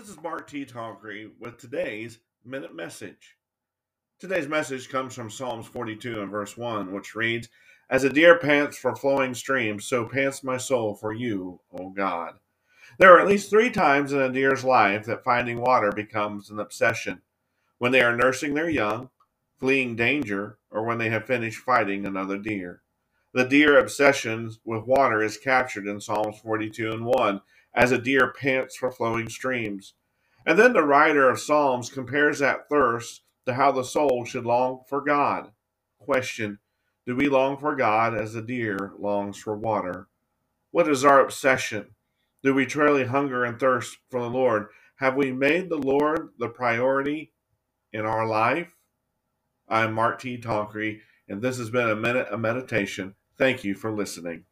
This is Mark T. Tonkery with today's Minute Message. Today's message comes from Psalms 42 and verse 1, which reads, "As a deer pants for flowing streams, so pants my soul for you, O God." There are at least three times in a deer's life that finding water becomes an obsession: when they are nursing their young, fleeing danger, or when they have finished fighting another deer. The deer obsession with water is captured in Psalms 42 and 1, as a deer pants for flowing streams. And then the writer of Psalms compares that thirst to how the soul should long for God. Question: do we long for God as the deer longs for water? What is our obsession? Do we truly hunger and thirst for the Lord? Have we made the Lord the priority in our life? I'm Mark T. Tonkery, and this has been a meditation. Thank you for listening.